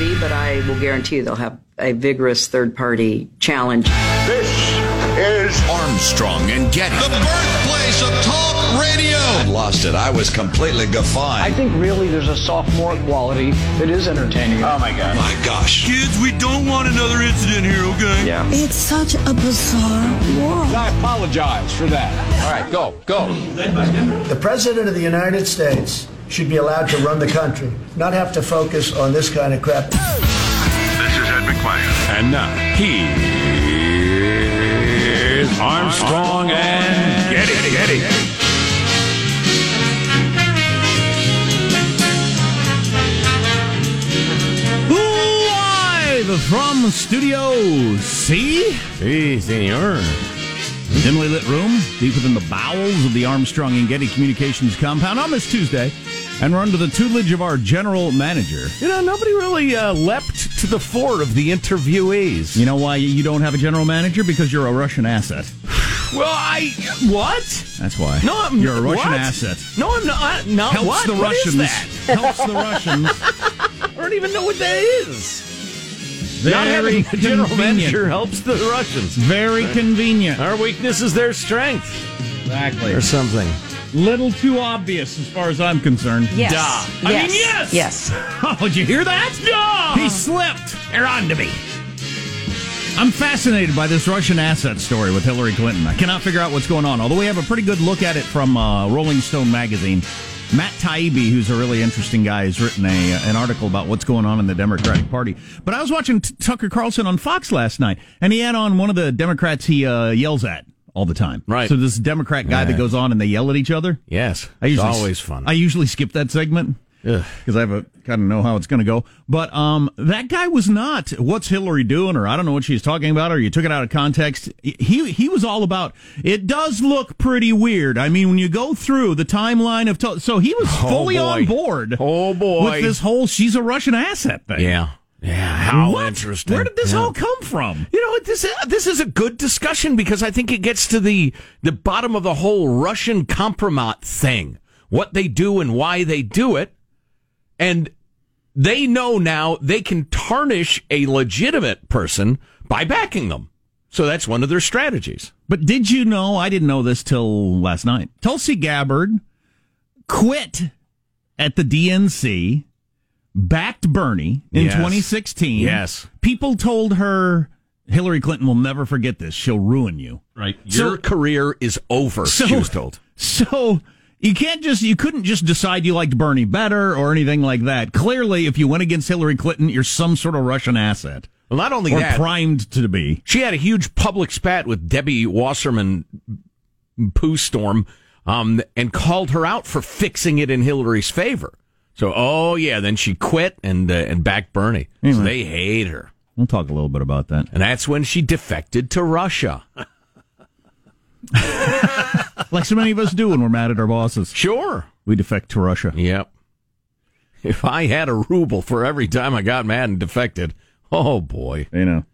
be, but I will guarantee you they'll have a vigorous third-party challenge. This is Armstrong and Getty. The birthplace of talk radio. I lost it. I was completely guffawed. I think really there's a sophomore quality that is entertaining. Oh, my God. My gosh. Kids, we don't want another incident here, okay? Yeah. It's such a bizarre world. I apologize for that. All right, go. The President of the United States should be allowed to run the country, not have to focus on this kind of crap. This is Ed McMahon. And now, he is Armstrong and Getty. Live from Studio C. Si, senor. Dimly lit room, deep within the bowels of the Armstrong and Getty Communications compound on this Tuesday. And we're under the tutelage of our general manager. You know, nobody really leapt to the fore of the interviewees. You know why you don't have a general manager? Because you're a Russian asset. Well, what? That's why. No, you're a Russian asset. No, I'm not. No, helps what? The what Russians. Is that? Helps the Russians. I don't even know what that is. Very not having a general manager helps the Russians. Very convenient. Our weakness is their strength. Exactly. Or something. Little too obvious, as far as I'm concerned. Yes. Duh. I mean, yes. Yes. Oh, did you hear that? Duh. He slipped. They're on to me. I'm fascinated by this Russian asset story with Hillary Clinton. I cannot figure out what's going on, although we have a pretty good look at it from Rolling Stone magazine. Matt Taibbi, who's a really interesting guy, has written an article about what's going on in the Democratic Party. But I was watching Tucker Carlson on Fox last night, and he had on one of the Democrats he yells at all the time. Right. So this Democrat guy that goes on and they yell at each other. Yes. It's always fun. I usually skip that segment because I have kind of know how it's going to go. But that guy was not, what's Hillary doing? Or I don't know what she's talking about. Or you took it out of context. He was all about, it does look pretty weird. I mean, when you go through the timeline of, so he was fully on board. Oh, boy. With this whole, she's a Russian asset thing. Yeah. Yeah, how interesting. Where did this all come from? You know, this is a good discussion because I think it gets to the bottom of the whole Russian compromat thing. What they do and why they do it. And they know now they can tarnish a legitimate person by backing them. So that's one of their strategies. But did you know, I didn't know this till last night, Tulsi Gabbard quit at the DNC, backed Bernie in 2016. Yes. People told her, Hillary Clinton will never forget this. She'll ruin you. Right. Your career is over, she was told. So you couldn't just decide you liked Bernie better or anything like that. Clearly, if you went against Hillary Clinton, you're some sort of Russian asset. Well, not only that. Or primed to be. She had a huge public spat with Debbie Wasserman Schultz and called her out for fixing it in Hillary's favor. So, then she quit and backed Bernie. Anyway, so they hate her. We'll talk a little bit about that. And that's when she defected to Russia. Like so many of us do when we're mad at our bosses. Sure. We defect to Russia. Yep. If I had a ruble for every time I got mad and defected, oh, boy. You know.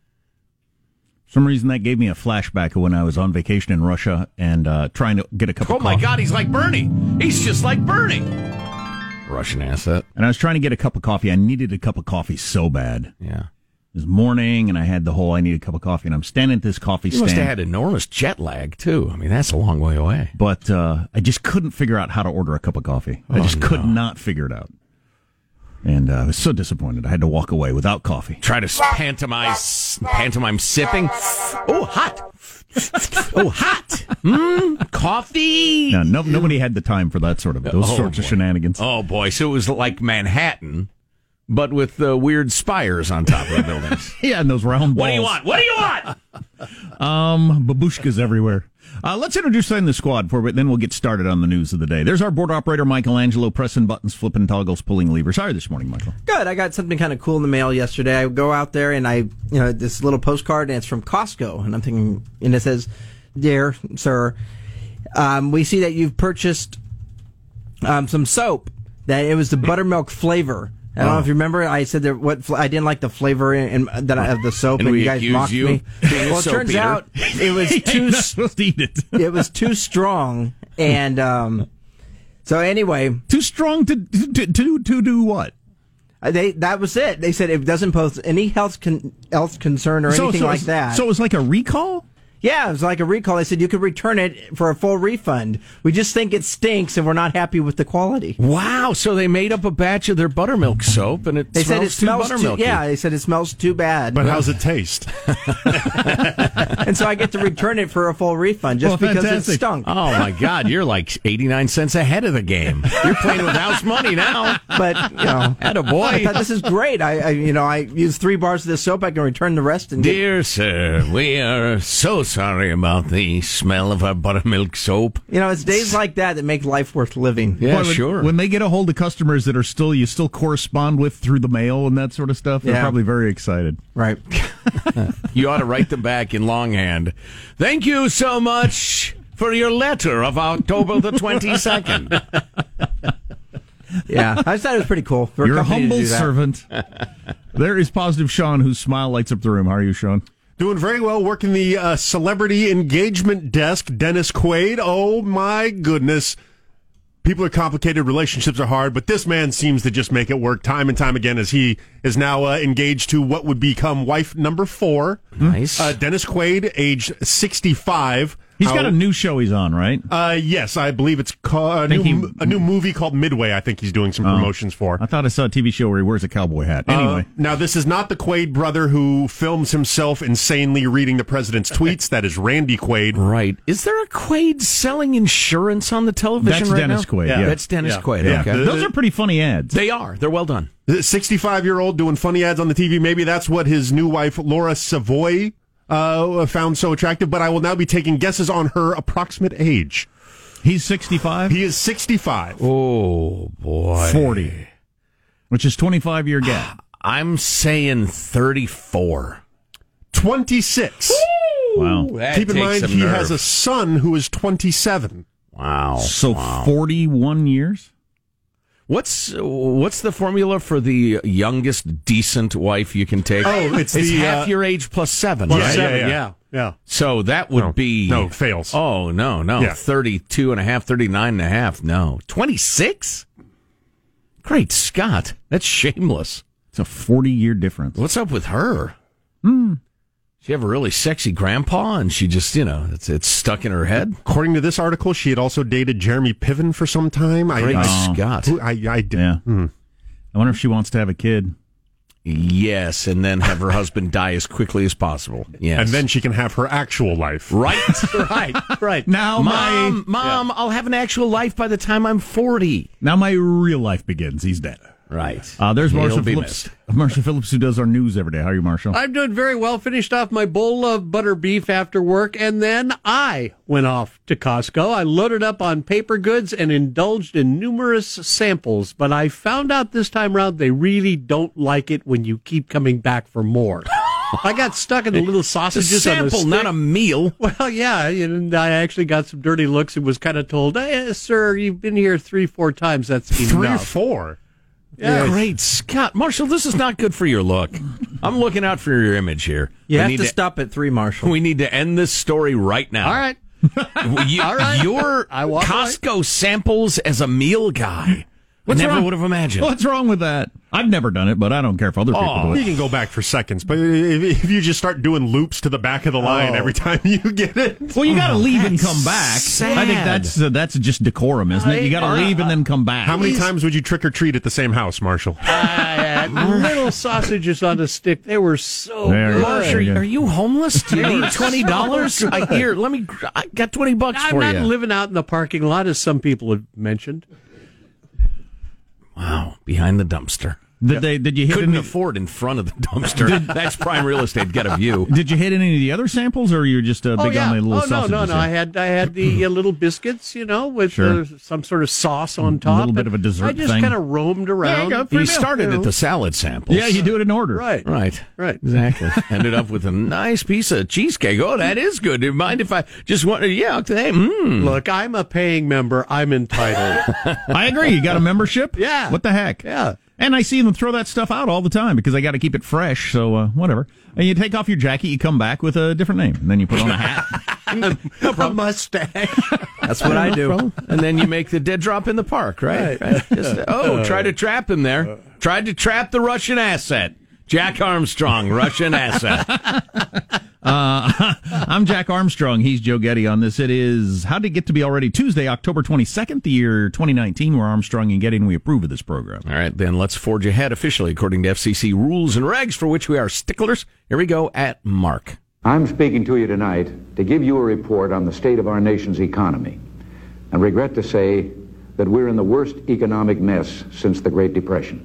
For some reason, that gave me a flashback of when I was on vacation in Russia and trying to get a cup of coffee. Oh, my God, he's like Bernie. He's just like Bernie. Russian asset. And I was trying to get a cup of coffee. I needed a cup of coffee so bad. Yeah. It was morning, and I had the whole, I need a cup of coffee, and I'm standing at this coffee stand. You must have had enormous jet lag, too. I mean, that's a long way away. But I just couldn't figure out how to order a cup of coffee. I just could not figure it out. And I was so disappointed. I had to walk away without coffee. Try to pantomime sipping. Oh, hot. Oh, hot. Coffee. No, nobody had the time for that sort of sorts of shenanigans. Oh, boy. So it was like Manhattan, but with the weird spires on top of the buildings. Yeah, and those round balls. What do you want? Babushkas everywhere. Let's introduce in the squad for a bit, then we'll get started on the news of the day. There's our board operator, Michelangelo, pressing buttons, flipping toggles, pulling levers. How are you this morning, Michael? Good. I got something kind of cool in the mail yesterday. I go out there and this little postcard, and it's from Costco. And I'm thinking, and it says, Dear Sir, we see that you've purchased some soap. That it was the buttermilk flavor. I don't know if you remember. I said that I didn't like the flavor of the soap, and you guys mocked me. Well, it turns out it was too supposed to eat it. It was too strong, and so anyway, too strong to do what? That was it. They said it doesn't pose any health concern or anything like that. So it was like a recall? Yeah, it was like a recall. They said you could return it for a full refund. We just think it stinks and we're not happy with the quality. Wow, so they made up a batch of their buttermilk soap and it smells too buttermilky. Yeah, they said it smells too bad. But how's it taste? And so I get to return it for a full refund because fantastic. It stunk. Oh my God, you're like 89 cents ahead of the game. You're playing with house money now. But, you know, attaboy. I thought this is great. I use 3 bars of this soap. I can return the rest and Dear sir, we are so sorry about the smell of our buttermilk soap. You know, it's days like that make life worth living. Yeah, sure. When they get a hold of customers that you still correspond with through the mail and that sort of stuff, they're probably very excited. Right. You ought to write them back in longhand. Thank you so much for your letter of October the 22nd. Yeah, I just thought it was pretty cool. You're a humble servant. There is Positive Sean, whose smile lights up the room. How are you, Sean? Doing very well, working the celebrity engagement desk, Dennis Quaid. Oh, my goodness. People are complicated, relationships are hard, but this man seems to just make it work time and time again as he is now engaged to what would become wife number 4. Nice. Dennis Quaid, age 65. He's got a new show he's on, right? Yes, I believe it's a new movie called Midway. I think he's doing some promotions for. I thought I saw a TV show where he wears a cowboy hat. Anyway. Now, this is not the Quaid brother who films himself insanely reading the president's tweets. That is Randy Quaid. Right. Is there a Quaid selling insurance on the television right now? That's Dennis Quaid. Yeah. That's Dennis Quaid. Yeah. Okay. Those are pretty funny ads. They are. They're well done. 65-year-old doing funny ads on the TV. Maybe that's what his new wife, Laura Savoy, found so attractive, but I will now be taking guesses on her approximate age. He's 65? He is 65. Oh, boy. 40. Which is 25-year gap. I'm saying 34. 26. Woo! Wow. That Keep in mind, he nerve. Has a son who is 27. Wow. So 41 years? What's the formula for the youngest decent wife you can take? Oh, it's half your age plus 7. Plus 7, yeah. So that would be... No, it fails. Oh, no. Yeah. 32 and a half, 39 and a half. No. 26? Great Scott. That's shameless. It's a 40-year difference. What's up with her? She have a really sexy grandpa, and she just, it's stuck in her head. According to this article, she had also dated Jeremy Piven for some time. Great Scott. I did. Yeah. I wonder if she wants to have a kid. Yes, and then have her husband die as quickly as possible. Yes. And then she can have her actual life. Right. Now, Mom, I'll have an actual life by the time I'm 40. Now my real life begins. He's dead. Right. There's Marshall Phillips. Marshall Phillips, who does our news every day. How are you, Marshall? I'm doing very well. Finished off my bowl of butter beef after work, and then I went off to Costco. I loaded up on paper goods and indulged in numerous samples, but I found out this time around they really don't like it when you keep coming back for more. I got stuck in the little sausages. A sample, not a meal. Well, yeah, and I actually got some dirty looks and was kind of told, hey, sir, you've been here 3-4 times. That's enough. 3 or 4? Yeah. Great Scott. Marshall, this is not good for your look. I'm looking out for your image here. You have to stop at 3, Marshall. We need to end this story right now. All right. Your Costco samples as a meal guy. Never would have imagined. What's wrong with that? I've never done it, but I don't care if other people do it. You can go back for seconds, but if you just start doing loops to the back of the line every time you get it. Well, you got to leave and come back. Sad. I think that's just decorum, isn't it? You got to leave and then come back. How many times would you trick-or-treat at the same house, Marshall? Little sausages on a stick. They were so good. Marshall, are you homeless? Do you need $20? Here, I got $20 for you. I'm not living out in the parking lot, as some people have mentioned. Wow, behind the dumpster. Did you hit Couldn't afford in front of the dumpster. That's prime real estate. Get a view. Did you hit any of the other samples, or you're just big on the little sausages? No. I had the little biscuits, with some sort of sauce on top. A little bit of a dessert thing. I just kind of roamed around. Yeah, you started at the salad samples. Yeah, you do it in order. Right. Exactly. Ended up with a nice piece of cheesecake. Oh, that is good. Do you mind if I just want? Yeah. Hey, Look, I'm a paying member. I'm entitled. I agree. You got a membership? Yeah. What the heck? Yeah. And I see them throw that stuff out all the time because they got to keep it fresh, so whatever. And you take off your jacket, you come back with a different name, and then you put on a hat. a mustache. That's what I do. Problem. And then you make the dead drop in the park, right? Just, try to trap him there. Tried to trap the Russian asset. Jack Armstrong, Russian asset. I'm Jack Armstrong. He's Joe Getty on this. It is How Did It Get to Be Already Tuesday, October 22nd, the year 2019. We're Armstrong and Getty, and we approve of this program. All right, then let's forge ahead officially according to FCC rules and regs for which we are sticklers. Here we go at Mark. I'm speaking to you tonight to give you a report on the state of our nation's economy, and regret to say that we're in the worst economic mess since the Great Depression.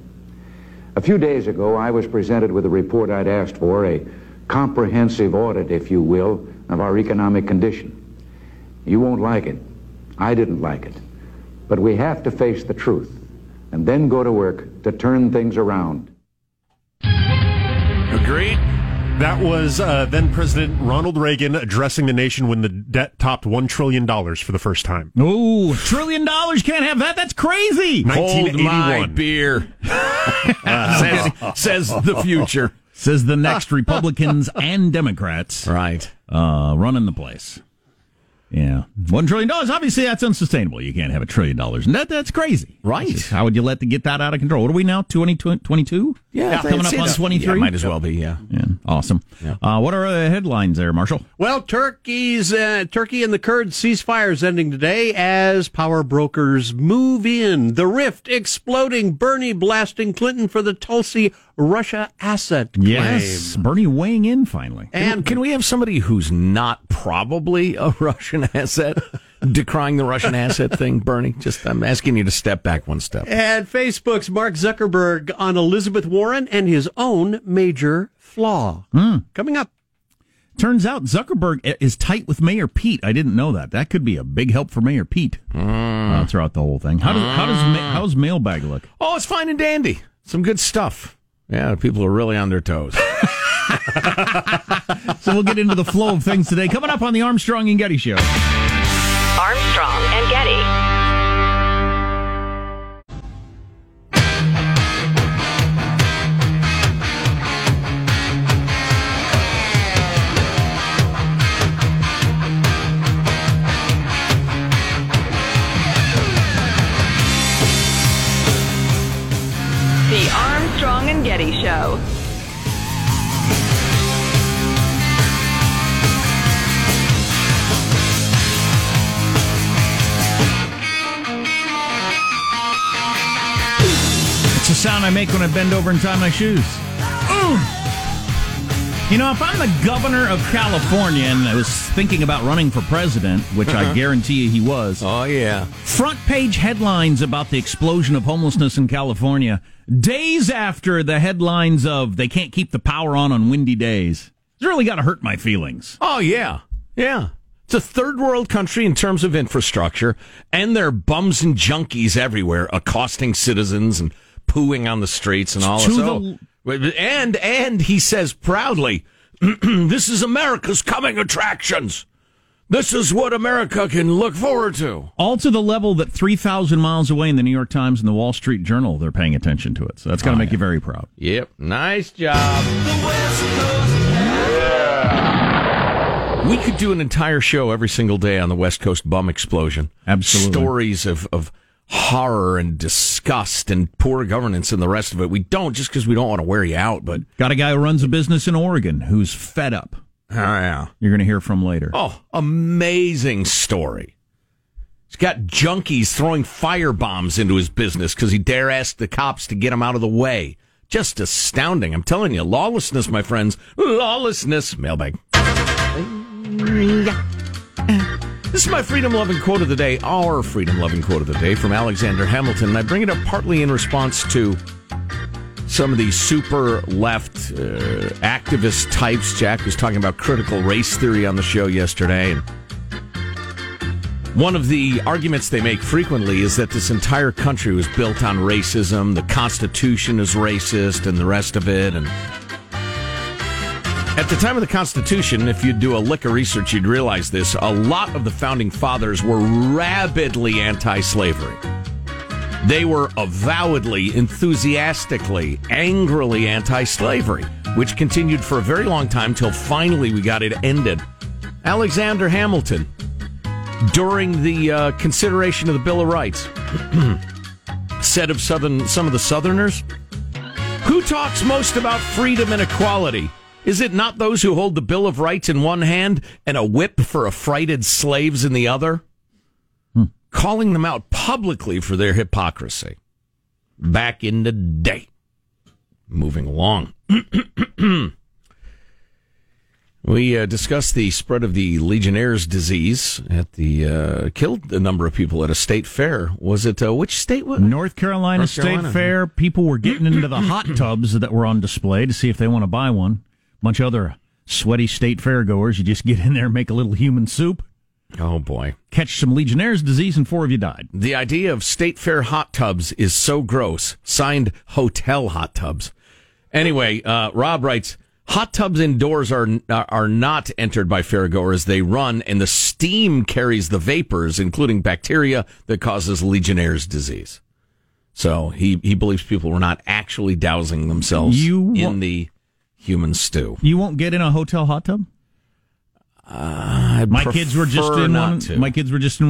A few days ago, I was presented with a report I'd asked for, a comprehensive audit, if you will, of our economic condition. You won't like it. I didn't like it. But we have to face the truth and then go to work to turn things around. Agreed. That was then President Ronald Reagan addressing the nation when the debt topped $1 trillion for the first time. Oh, $1 trillion? Can't have that? That's crazy. 1981. Hold my beer. says the future. Says the next Republicans and Democrats. Right. Running the place. Yeah. $1 trillion. Obviously, that's unsustainable. You can't have $1 trillion. That's crazy. Right. Just, how would you get that out of control? What are we now? 22? Yeah. Coming up on 23? Yeah, might as well be, yeah. Awesome. Yeah. What are the headlines there, Marshall? Well, Turkey and the Kurds ceasefire is ending today as power brokers move in. The rift exploding. Bernie blasting Clinton for the Tulsi Russia asset claim. Yes, Bernie weighing in finally. And can we have somebody who's not probably a Russian asset decrying the Russian asset thing, Bernie? Just, I'm asking you to step back one step. And Facebook's Mark Zuckerberg on Elizabeth Warren and his own major flaw. Coming up. Turns out Zuckerberg is tight with Mayor Pete. I didn't know that. That could be a big help for Mayor Pete throughout the whole thing. How's mailbag look? Oh, it's fine and dandy. Some good stuff. Yeah, people are really on their toes. So we'll get into the flow of things today. Coming up on the Armstrong and Getty Show. Armstrong and Getty. Show. It's a sound I make when I bend over and tie my shoes. You know, if I'm the governor of California and I was thinking about running for president, which I guarantee you he was. Oh, yeah. Front page headlines about the explosion of homelessness in California. Days after the headlines of they can't keep the power on windy days. It's really got to hurt my feelings. Oh, yeah. Yeah. It's a third world country in terms of infrastructure, and there are bums and junkies everywhere accosting citizens and pooing on the streets and all that. And he says proudly, this is America's coming attractions. This is what America can look forward to. All to the level that 3,000 miles away in the New York Times and the Wall Street Journal, they're paying attention to it. So that's got to make you very proud. Yep. Nice job. The West Coast. Yeah. We could do an entire show every single day on the West Coast bum explosion. Absolutely. Stories of horror and disgust and poor governance and the rest of it. We don't, just because we don't want to wear you out. But got a guy who runs a business in Oregon who's fed up. Oh, yeah. You're going to hear from later. Oh, amazing story. He's got junkies throwing firebombs into his business because he dare ask the cops to get him out of the way. Just astounding. I'm telling you, lawlessness, my friends. Lawlessness. Mailbag. This is my freedom-loving quote of the day, our freedom-loving quote of the day from Alexander Hamilton. And I bring it up partly in response to some of these super left activist types. Jack was talking about critical race theory on the show yesterday. And one of the arguments they make frequently is that this entire country was built on racism. The Constitution is racist and the rest of it. And at the time of the Constitution, if you do a lick of research, you'd realize this. A lot of the founding fathers were rabidly anti-slavery. They were avowedly, enthusiastically, angrily anti-slavery, which continued for a very long time till finally we got it ended Alexander Hamilton during the consideration of the Bill of Rights said of some of the Southerners, "Who talks most about freedom and equality? Is it not those who hold the Bill of Rights in one hand and a whip for affrighted slaves in the other?" Calling them out publicly for their hypocrisy back in the day. Moving along. We discussed the spread of the Legionnaires' disease at the killed a number of people at a state fair. Was it which state? North Carolina State Fair. People were getting into the hot tubs that were on display to see if they want to buy one. Bunch of other sweaty state fairgoers. You just get in there and make a little human soup. Oh, boy. Catch some Legionnaires' disease and 4 of you died. The idea of state fair hot tubs is so gross. Signed, hotel hot tubs. Anyway, Rob writes, hot tubs indoors are not entered by fairgoers. They run, and the steam carries the vapors, including bacteria, that causes Legionnaires' disease. So he believes people were not actually dousing themselves in the human stew. You won't get in a hotel hot tub? My kids were just in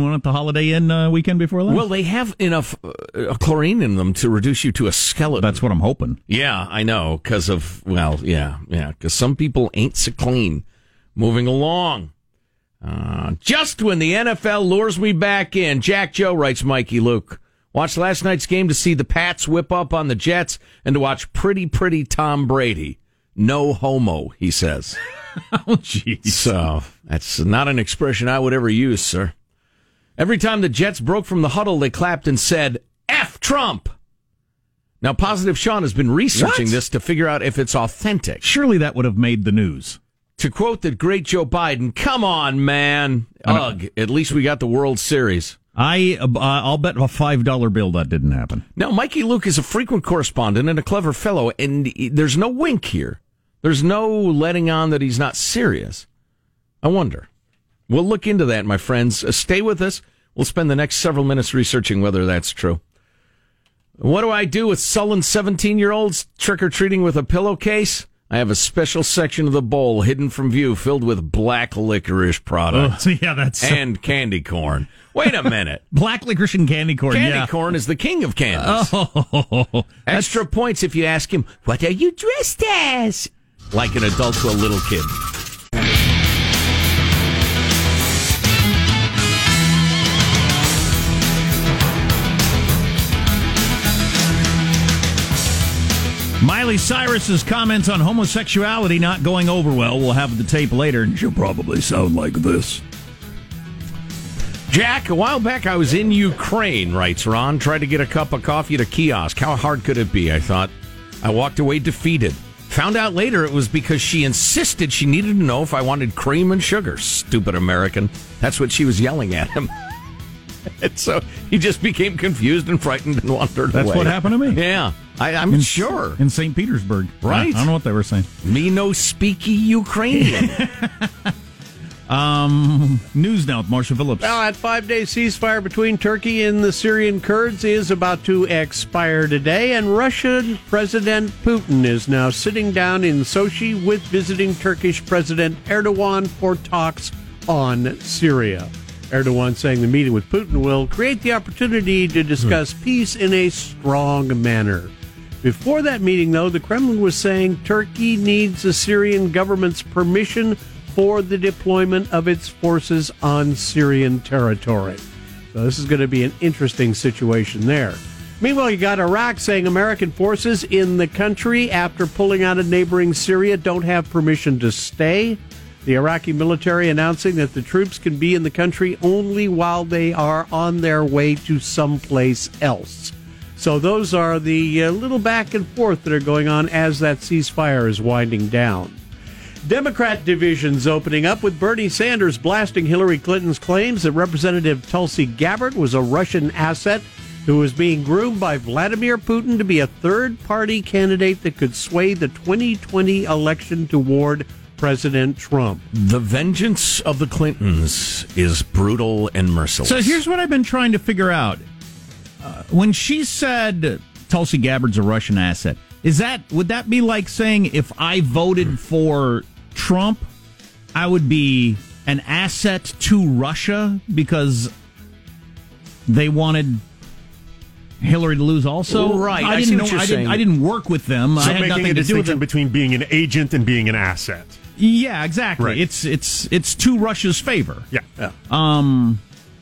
one at the Holiday Inn weekend before last. Well, they have enough chlorine in them to reduce you to a skeleton. That's what I'm hoping. Yeah, I know, because some people ain't so clean. Moving along. Just when the NFL lures me back in, Jack Joe writes, Mikey Luke, watched last night's game to see the Pats whip up on the Jets and to watch pretty Tom Brady. No homo, he says. Oh, jeez. So, that's not an expression I would ever use, sir. Every time the Jets broke from the huddle, they clapped and said, F Trump! Now, Positive Sean has been researching this to figure out if it's authentic. Surely that would have made the news. To quote the great Joe Biden, come on, man. Ugh, at least we got the World Series. I'll bet a $5 bill that didn't happen. Now, Mikey Luke is a frequent correspondent and a clever fellow, and there's no wink here. There's no letting on that he's not serious. I wonder. We'll look into that, my friends. Stay with us. We'll spend the next several minutes researching whether that's true. What do I do with sullen 17-year-olds trick-or-treating with a pillowcase? I have a special section of the bowl hidden from view filled with black licorice products. And candy corn. Wait a minute. Black licorice and candy corn. Candy corn is the king of candies. Oh, extra points if you ask him, what are you dressed as? Like an adult to a little kid. Miley Cyrus's comments on homosexuality not going over well. We'll have the tape later, and she'll probably sound like this. Jack, a while back I was in Ukraine, writes Ron. Tried to get a cup of coffee at a kiosk. How hard could it be, I thought. I walked away defeated. Found out later it was because she insisted she needed to know if I wanted cream and sugar. Stupid American. That's what she was yelling at him. And so he just became confused and frightened and wandered away. That's what happened to me. Yeah. I'm sure. In St. Petersburg. Right. I don't know what they were saying. Me no speaky Ukrainian. News now with Marshall Phillips. Well, that 5-day ceasefire between Turkey and the Syrian Kurds is about to expire today, and Russian President Putin is now sitting down in Sochi with visiting Turkish President Erdogan for talks on Syria. Erdogan saying the meeting with Putin will create the opportunity to discuss peace in a strong manner. Before that meeting, though, the Kremlin was saying Turkey needs the Syrian government's permission for the deployment of its forces on Syrian territory. So this is going to be an interesting situation there. Meanwhile, you got Iraq saying American forces in the country after pulling out of neighboring Syria don't have permission to stay. The Iraqi military announcing that the troops can be in the country only while they are on their way to someplace else. So those are the little back and forth that are going on as that ceasefire is winding down. Democrat divisions opening up with Bernie Sanders blasting Hillary Clinton's claims that Representative Tulsi Gabbard was a Russian asset who was being groomed by Vladimir Putin to be a third-party candidate that could sway the 2020 election toward President Trump. The vengeance of the Clintons is brutal and merciless. So here's what I've been trying to figure out. When she said Tulsi Gabbard's a Russian asset, would that be like saying if I voted for Trump, I would be an asset to Russia because they wanted Hillary to lose also? Right. I see what you're saying. I didn't work with them. So I had nothing to do with them. Between being an agent and being an asset. Yeah, exactly. Right. It's to Russia's favor. Yeah.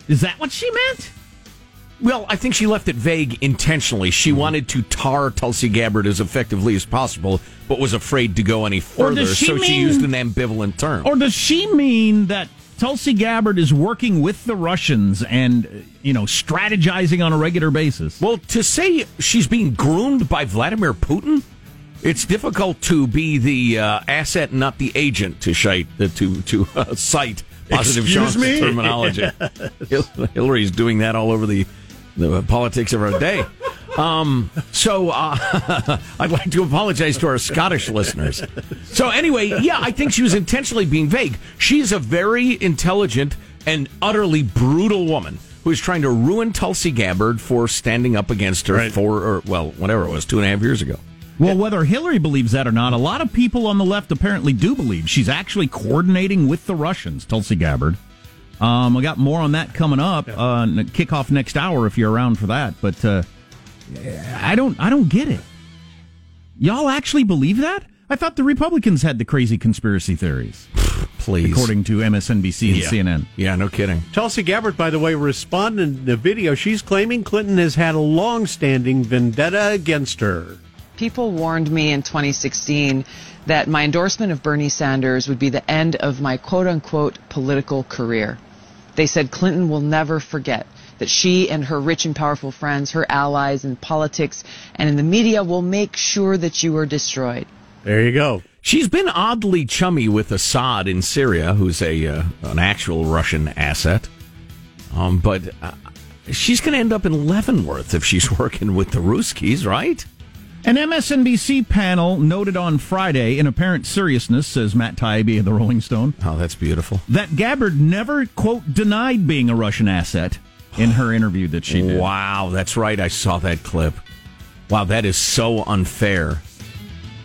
Is that what she meant? Well, I think she left it vague intentionally. She wanted to tar Tulsi Gabbard as effectively as possible, but was afraid to go any further, so she used an ambivalent term. Or does she mean that Tulsi Gabbard is working with the Russians and, strategizing on a regular basis? Well, to say she's being groomed by Vladimir Putin, it's difficult to be the asset, not the agent, to cite positive Excuse Johnson me? Terminology. Yes. Hillary's doing that all over the politics of our day. I'd like to apologize to our Scottish listeners. So anyway, yeah, I think she was intentionally being vague. She's a very intelligent and utterly brutal woman who is trying to ruin Tulsi Gabbard for standing up against her right. Whatever it was, 2.5 years ago. Well, whether Hillary believes that or not, a lot of people on the left apparently do believe she's actually coordinating with the Russians, Tulsi Gabbard. I got more on that coming up kickoff next hour if you're around for that, but I don't get it. Y'all actually believe that? I thought the Republicans had the crazy conspiracy theories. Please. According to MSNBC and CNN. Yeah, no kidding. Tulsi Gabbard, by the way, responded in the video. She's claiming Clinton has had a long-standing vendetta against her. People warned me in 2016 that my endorsement of Bernie Sanders would be the end of my quote-unquote political career. They said Clinton will never forget that she and her rich and powerful friends, her allies in politics and in the media, will make sure that you are destroyed. There you go. She's been oddly chummy with Assad in Syria, who's an actual Russian asset. But she's going to end up in Leavenworth if she's working with the Ruskies, right? An MSNBC panel noted on Friday, in apparent seriousness, says Matt Taibbi of the Rolling Stone. Oh, that's beautiful. That Gabbard never, quote, denied being a Russian asset in her interview that she did. Wow, that's right. I saw that clip. Wow, that is so unfair.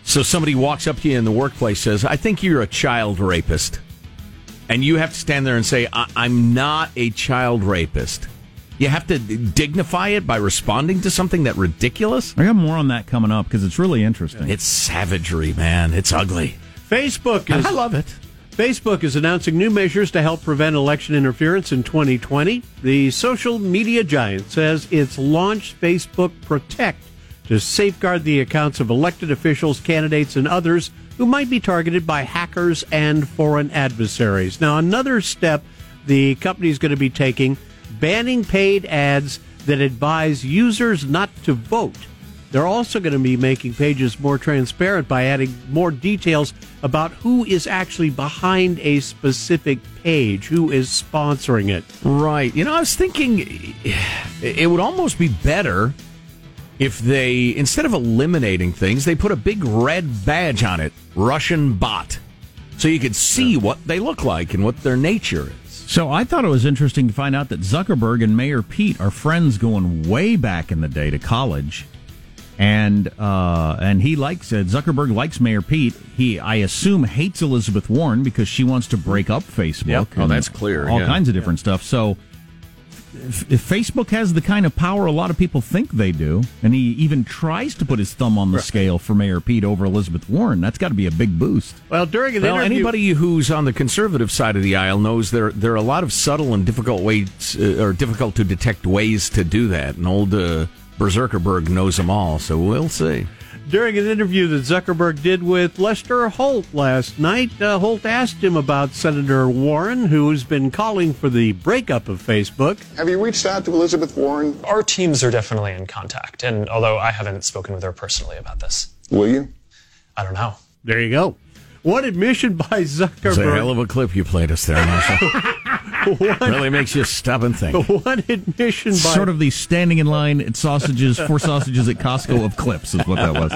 So somebody walks up to you in the workplace, says, I think you're a child rapist. And you have to stand there and say, I'm not a child rapist. You have to dignify it by responding to something that ridiculous? I got more on that coming up because it's really interesting. It's savagery, man. It's ugly. I love it. Facebook is announcing new measures to help prevent election interference in 2020. The social media giant says it's launched Facebook Protect to safeguard the accounts of elected officials, candidates, and others who might be targeted by hackers and foreign adversaries. Now, another step the company is going to be taking, banning paid ads that advise users not to vote. They're also going to be making pages more transparent by adding more details about who is actually behind a specific page, who is sponsoring it. Right. I was thinking it would almost be better if they, instead of eliminating things, they put a big red badge on it, Russian bot, so you could see what they look like and what their nature is. So I thought it was interesting to find out that Zuckerberg and Mayor Pete are friends going way back in the day to college, and he likes it. Zuckerberg likes Mayor Pete. He, I assume, hates Elizabeth Warren because she wants to break up Facebook. Yep. Oh, that's clear. All kinds of different stuff. So if Facebook has the kind of power a lot of people think they do, and he even tries to put his thumb on the scale for Mayor Pete over Elizabeth Warren, that's got to be a big boost. Well, during an interview, anybody who's on the conservative side of the aisle knows there are a lot of subtle and difficult ways, or difficult to detect ways to do that. And old Berserkerberg knows them all, so we'll see. During an interview that Zuckerberg did with Lester Holt last night, Holt asked him about Senator Warren, who's been calling for the breakup of Facebook. Have you reached out to Elizabeth Warren? Our teams are definitely in contact, and although I haven't spoken with her personally about this. Will you? I don't know. There you go. One admission by Zuckerberg. That's a hell of a clip you played us there, Marshall. Really makes you stop and think. One admission by... Sort of the standing in line at for sausages at Costco of clips is what that was.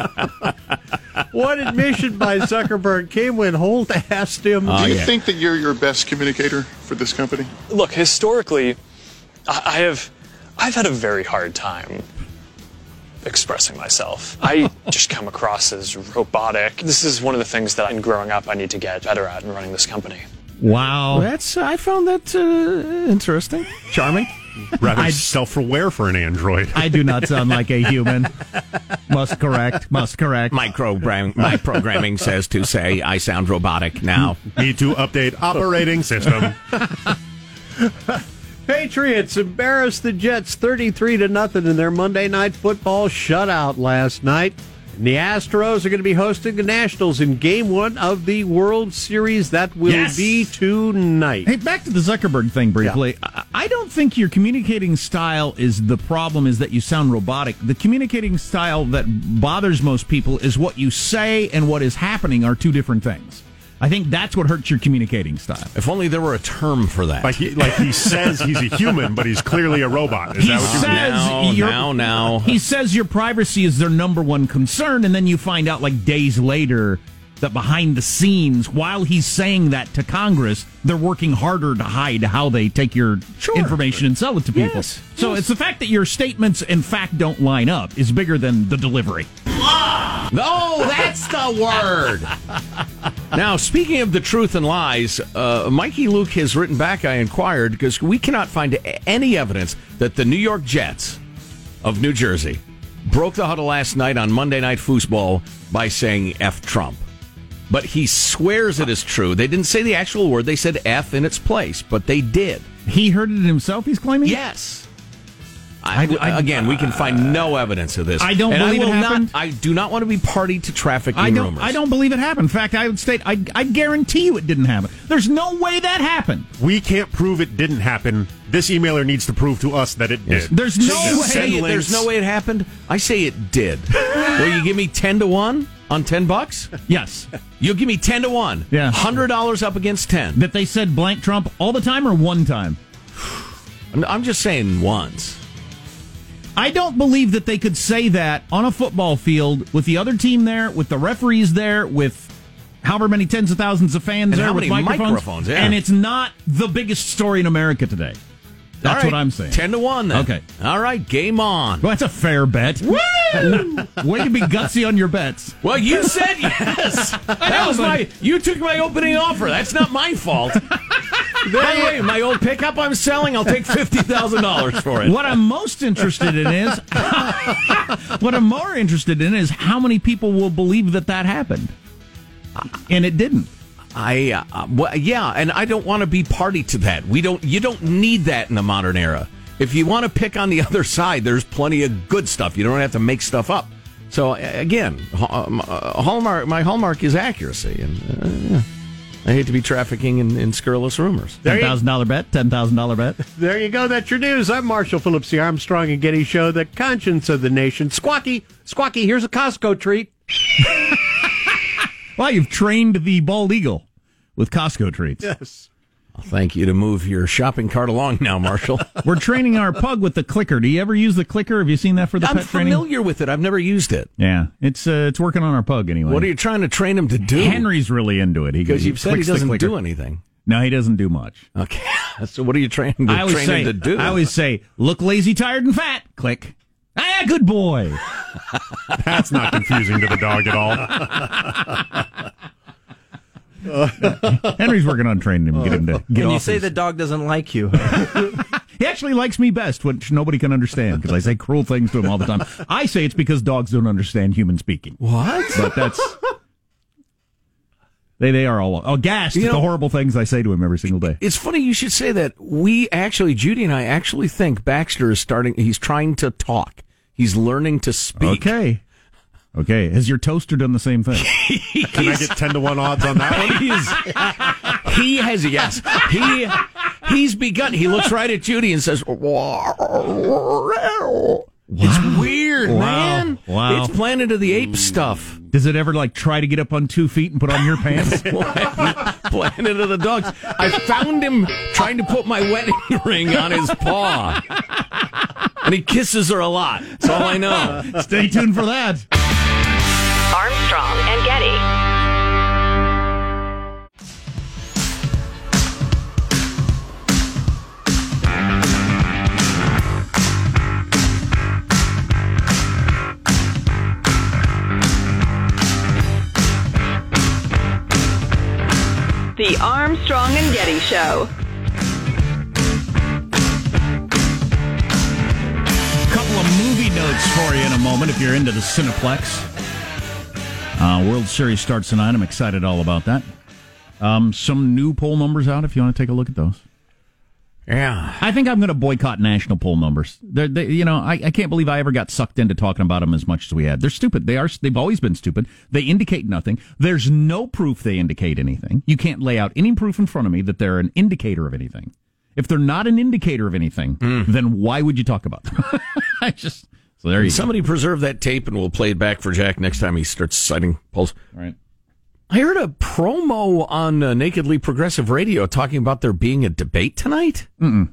One admission by Zuckerberg came when Holt asked him... Do you think that you're your best communicator for this company? Look, historically, I've had a very hard time expressing myself. I just come across as robotic. This is one of the things that in growing up I need to get better at in running this company. Wow. I found that interesting. Charming. Rather self-aware for an android. I do not sound like a human. Must correct. My programming says to say I sound robotic now. Need to update operating system. Patriots embarrassed the Jets 33-0 in their Monday Night Football shutout last night. And the Astros are going to be hosting the Nationals in Game 1 of the World Series. That will be tonight. Hey, back to the Zuckerberg thing briefly. Yeah. I don't think your communicating style is the problem, is that you sound robotic. The communicating style that bothers most people is what you say and what is happening are two different things. I think that's what hurts your communicating style. If only there were a term for that. Like he says he's a human, but he's clearly a robot. He says your privacy is their number one concern, and then you find out like days later that behind the scenes, while he's saying that to Congress, they're working harder to hide how they take your information and sell it to people. So it's the fact that your statements in fact don't line up is bigger than the delivery. No, that's the word. Now, speaking of the truth and lies, Mikey Luke has written back, I inquired, because we cannot find any evidence that the New York Jets of New Jersey broke the huddle last night on Monday Night Foosball by saying F Trump. But he swears it is true. They didn't say the actual word. They said F in its place, but they did. He heard it himself, he's claiming? Yes. Again, we can find no evidence of this. I don't believe it happened. I do not want to be party to trafficking rumors. I don't believe it happened. In fact, I would state, I guarantee you it didn't happen. There's no way that happened. We can't prove it didn't happen. This emailer needs to prove to us that it did. There's no way. There's no way it happened. I say it did. Will you give me 10-1 on $10? Yes. You'll give me 10-1. Yeah. $100 up against 10. That they said blank Trump all the time or one time? I'm just saying once. I don't believe that they could say that on a football field with the other team there, with the referees there, with however many tens of thousands of fans there, with microphones. Yeah. And it's not the biggest story in America today. That's what I'm saying. 10-1 then. Okay. All right, game on. Well, that's a fair bet. Woo! Way to be gutsy on your bets. Well, you said yes. You took my opening offer. That's not my fault. By the way, my old pickup I'm selling, I'll take $50,000 for it. What I'm more interested in is how many people will believe that happened. And it didn't. And I don't want to be party to that. You don't need that in the modern era. If you want to pick on the other side, there's plenty of good stuff. You don't have to make stuff up. So again, my hallmark is accuracy, and I hate to be trafficking in scurrilous rumors. $10,000 bet, $10,000 bet. There you go. That's your news. I'm Marshall Phillips, the Armstrong and Getty Show, the conscience of the nation. Squawky. Here's a Costco treat. Well, you've trained the bald eagle with Costco treats. Yes. Well, thank you to move your shopping cart along now, Marshall. We're training our pug with the clicker. Do you ever use the clicker? Have you seen that for the pet training? I'm familiar with it. I've never used it. Yeah, it's working on our pug anyway. What are you trying to train him to do? Henry's really into it. Because you've said he doesn't do anything. No, he doesn't do much. Okay. So what are you training him to do? I always say, look lazy, tired, and fat. Click. Ah, good boy. That's not confusing to the dog at all. Henry's working on training him. Get him to get off. You say the dog doesn't like you? He actually likes me best, which nobody can understand because I say cruel things to him all the time. I say it's because dogs don't understand human speaking. What? But that's they are all aghast at the horrible things I say to him every single day. It's funny you should say that. We actually, Judy and I actually think Baxter is starting. He's trying to talk. He's learning to speak. Okay, has your toaster done the same thing? Can I get 10-1 odds on that one? He's begun. He looks right at Judy and says, wow. It's weird, man. Wow. It's Planet of the Apes stuff. Does it ever, try to get up on 2 feet and put on your pants? Planet of the Dogs. I found him trying to put my wedding ring on his paw. And he kisses her a lot. That's all I know. Stay tuned for that. Armstrong and Getty. The Armstrong and Getty Show. A couple of movie notes for you in a moment if you're into the Cineplex. World Series starts tonight. I'm excited all about that. Some new poll numbers out if you want to take a look at those. Yeah. I think I'm going to boycott national poll numbers. I can't believe I ever got sucked into talking about them as much as we had. They're stupid. They've always been stupid. They indicate nothing. There's no proof they indicate anything. You can't lay out any proof in front of me that they're an indicator of anything. If they're not an indicator of anything, then why would you talk about them? So there you go. Somebody preserve that tape and we'll play it back for Jack next time he starts citing polls. All right. I heard a promo on Nakedly Progressive Radio talking about there being a debate tonight. Mm-mm.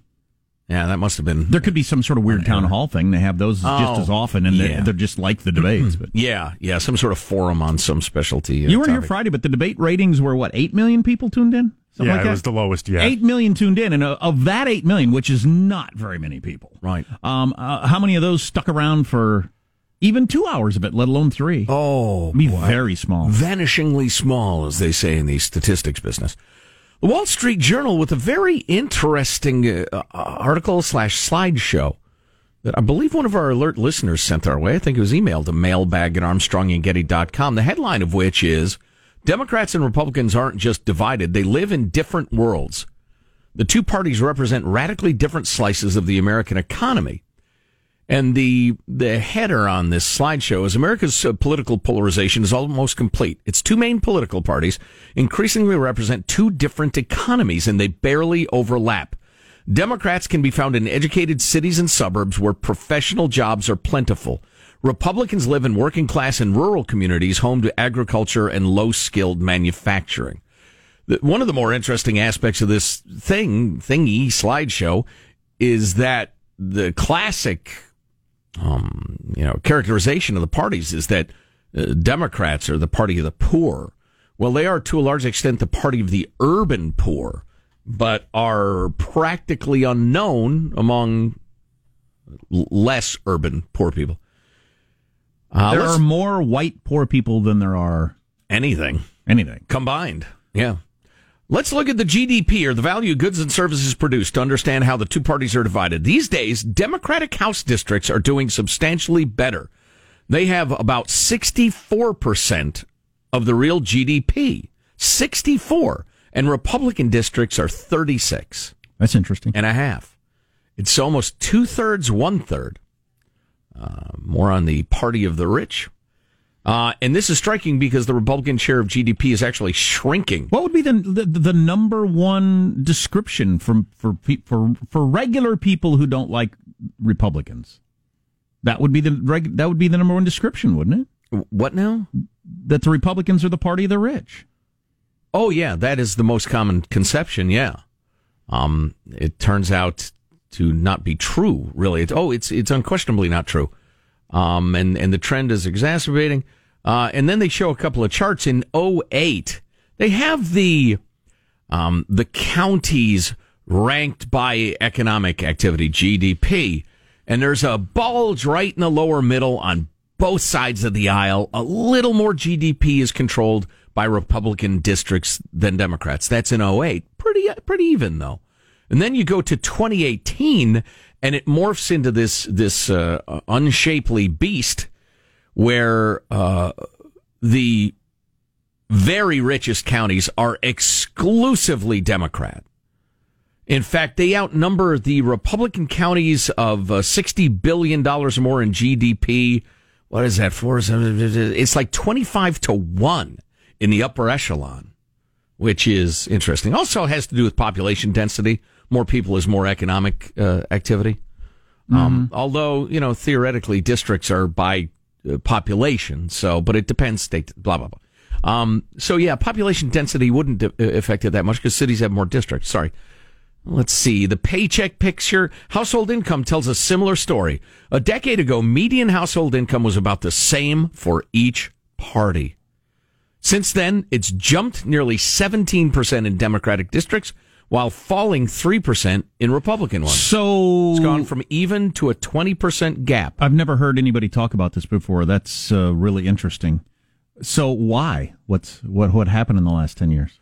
Yeah, that must have been... There could be some sort of weird town hall thing. They have those just as often, and they're just like the debates. But. Yeah, some sort of forum on some specialty You weren't topic. Here Friday, but the debate ratings were, 8 million people tuned in? Something like that? It was the lowest, 8 million tuned in, and of that 8 million, which is not very many people. Right. How many of those stuck around for... Even 2 hours of it, let alone 3. Oh, be very small. Vanishingly small, as they say in the statistics business. The Wall Street Journal with a very interesting article / slideshow that I believe one of our alert listeners sent our way. I think it was emailed to mailbag@armstrongandgetty.com, the headline of which is, Democrats and Republicans aren't just divided, they live in different worlds. The two parties represent radically different slices of the American economy. And the header on this slideshow is America's political polarization is almost complete. Its two main political parties increasingly represent two different economies, and they barely overlap. Democrats can be found in educated cities and suburbs where professional jobs are plentiful. Republicans live in working class and rural communities home to agriculture and low-skilled manufacturing. One of the more interesting aspects of this thingy slideshow is that the classic... characterization of the parties is that Democrats are the party of the poor. Well, they are to a large extent the party of the urban poor, but are practically unknown among less urban poor people. There are more white poor people than there are anything combined. Yeah. Let's look at the GDP, or the value of goods and services produced, to understand how the two parties are divided. These days, Democratic House districts are doing substantially better. They have about 64% of the real GDP. 64. And Republican districts are 36. That's interesting. And a half. It's almost 2/3, 1/3. More on the party of the rich. And this is striking because the Republican share of GDP is actually shrinking. What would be the number one description for regular people who don't like Republicans? That would be the number one description, wouldn't it? What now? That the Republicans are the party of the rich. Oh yeah, that is the most common conception. Yeah, it turns out to not be true. Really, it's unquestionably not true. And the trend is exacerbating. And then they show a couple of charts. In 2008, they have the counties ranked by economic activity, GDP. And there's a bulge right in the lower middle on both sides of the aisle. A little more GDP is controlled by Republican districts than Democrats. That's in 2008. Pretty even, though. And then you go to 2018, and it morphs into this unshapely beast where the very richest counties are exclusively Democrat. In fact, they outnumber the Republican counties of $60 billion or more in GDP. What is that for? It's like 25 to 1 in the upper echelon, which is interesting. Also has to do with population density. More people is more economic activity. Although, theoretically, districts are by population. So, but it depends state, blah, blah, blah. Population density wouldn't affect it that much because cities have more districts. Sorry. Let's see. The paycheck picture. Household income tells a similar story. A decade ago, median household income was about the same for each party. Since then, it's jumped nearly 17% in Democratic districts, while falling 3% in Republican ones. So it's gone from even to a 20% gap. I've never heard anybody talk about this before. That's really interesting. So why? What happened in the last 10 years?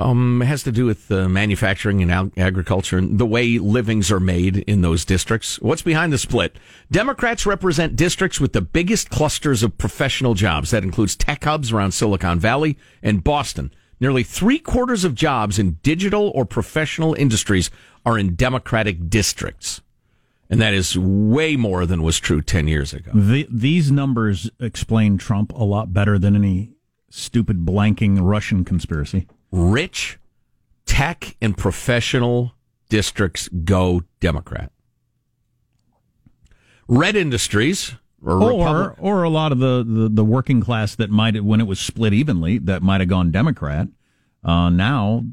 It has to do with manufacturing and agriculture and the way livings are made in those districts. What's behind the split? Democrats represent districts with the biggest clusters of professional jobs. That includes tech hubs around Silicon Valley and Boston. Nearly 3/4 of jobs in digital or professional industries are in Democratic districts. And that is way more than was true 10 years ago. These numbers explain Trump a lot better than any stupid blanking Russian conspiracy. Rich, tech, and professional districts go Democrat. Red industries, or a lot of the working class that might, when it was split evenly, that might have gone Democrat. Now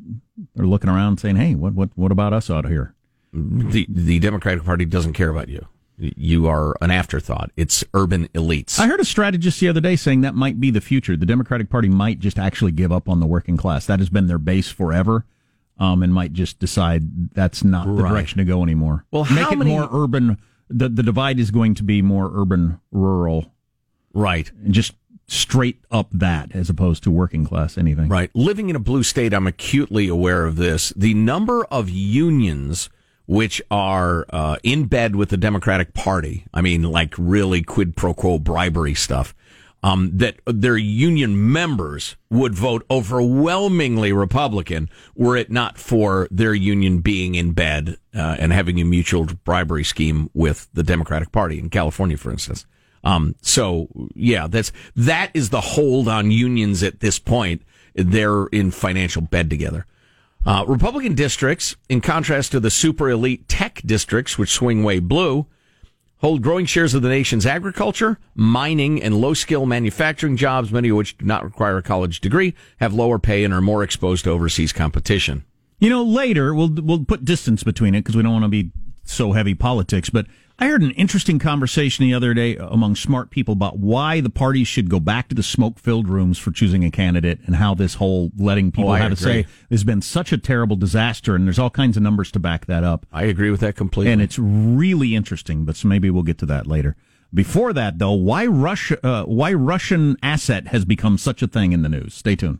they're looking around saying, "Hey, what about us out here?" The Democratic Party doesn't care about you. You are an afterthought. It's urban elites. I heard a strategist the other day saying that might be the future. The Democratic Party might just actually give up on the working class. That has been their base forever, and might just decide that's not the direction to go anymore. Well, more urban. The divide is going to be more urban, rural. Right. And just straight up that, as opposed to working class, anything. Right. Living in a blue state, I'm acutely aware of this. The number of unions which are in bed with the Democratic Party, I mean, like really quid pro quo bribery stuff, that their union members would vote overwhelmingly Republican were it not for their union being in bed and having a mutual bribery scheme with the Democratic Party in California, for instance. That is the hold on unions at this point. They're in financial bed together. Republican districts, in contrast to the super elite tech districts, which swing way blue, hold growing shares of the nation's agriculture, mining, and low-skill manufacturing jobs, many of which do not require a college degree, have lower pay, and are more exposed to overseas competition. You know, later, we'll put distance between it because we don't want to be so heavy politics, but I heard an interesting conversation the other day among smart people about why the parties should go back to the smoke-filled rooms for choosing a candidate and how this whole letting people say has been such a terrible disaster, and there's all kinds of numbers to back that up. I agree with that completely. And it's really interesting, but so maybe we'll get to that later. Before that, though, why Russian asset has become such a thing in the news. Stay tuned.